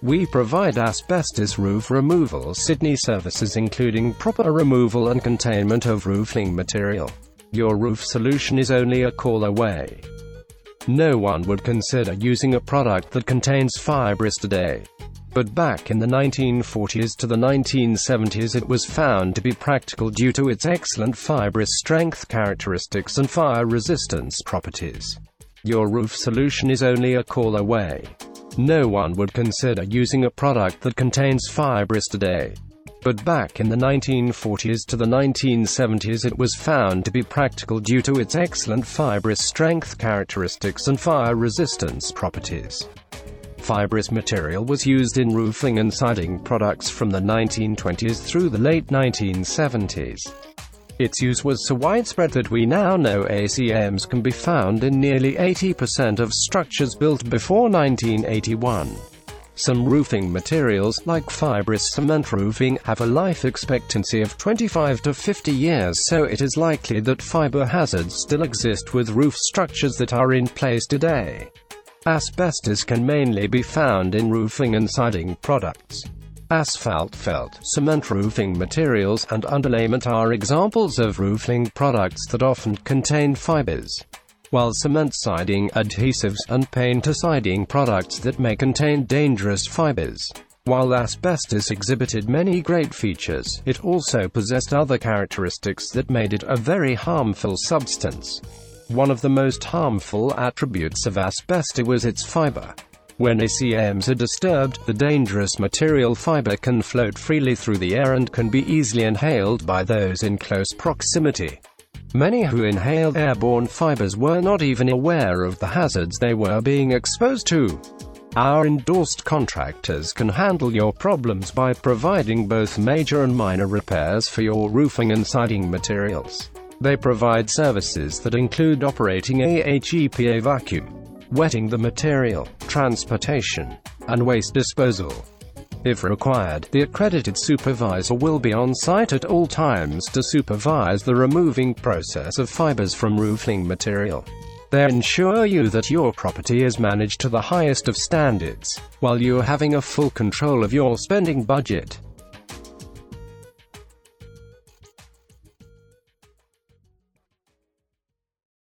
We provide asbestos roof removal Sydney services including proper removal and containment of roofing material. Your roof solution is only a call away. No one would consider using a product that contains fibres today. But back in the 1940s to the 1970s it was found to be practical due to its excellent fibrous strength characteristics and fire resistance properties. Your roof solution is only a call away. No one would consider using a product that contains fibrous today. But back in the 1940s to the 1970s it was found to be practical due to its excellent fibrous strength characteristics and fire resistance properties. Fibrous material was used in roofing and siding products from the 1920s through the late 1970s. Its use was so widespread that we now know ACMs can be found in nearly 80% of structures built before 1981. Some roofing materials, like fibrous cement roofing, have a life expectancy of 25 to 50 years, so it is likely that fiber hazards still exist with roof structures that are in place today. Asbestos can mainly be found in roofing and siding products. Asphalt felt, cement roofing materials, and underlayment are examples of roofing products that often contain fibers, while cement siding, adhesives, and paint are siding products that may contain dangerous fibers. While asbestos exhibited many great features, it also possessed other characteristics that made it a very harmful substance. One of the most harmful attributes of asbestos was its fiber. When ACMs are disturbed, the dangerous material fiber can float freely through the air and can be easily inhaled by those in close proximity. Many who inhaled airborne fibers were not even aware of the hazards they were being exposed to. Our endorsed contractors can handle your problems by providing both major and minor repairs for your roofing and siding materials. They provide services that include operating a HEPA vacuum, wetting the material, transportation, and waste disposal. If required, the accredited supervisor will be on site at all times to supervise the removing process of fibers from roofing material. They ensure you that your property is managed to the highest of standards, while you're having a full control of your spending budget.